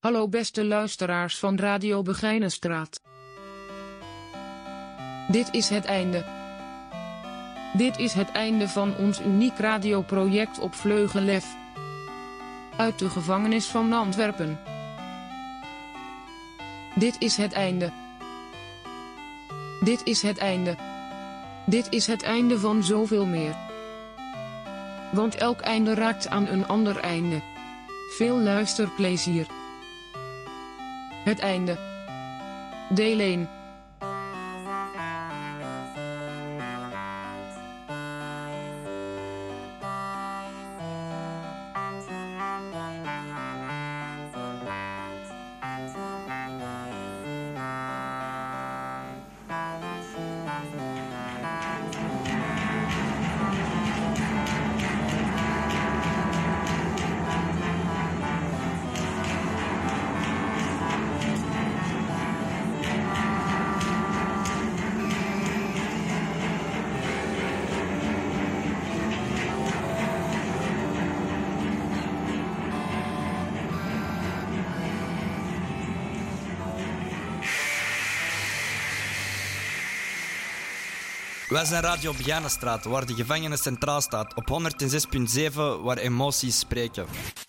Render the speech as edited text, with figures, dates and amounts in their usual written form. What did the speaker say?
Hallo beste luisteraars van Radio Begijnenstraat. Dit is het einde. Dit is het einde van ons uniek radioproject op Vleugelef. Uit de gevangenis van Antwerpen. Dit is het einde. Dit is het einde. Dit is het einde van zoveel meer. Want elk einde raakt aan een ander einde. Veel luisterplezier. Het einde. Deel 1. Wij zijn Radio Begijnenstraat, waar de gevangenis centraal staat, op 106.7, waar emoties spreken.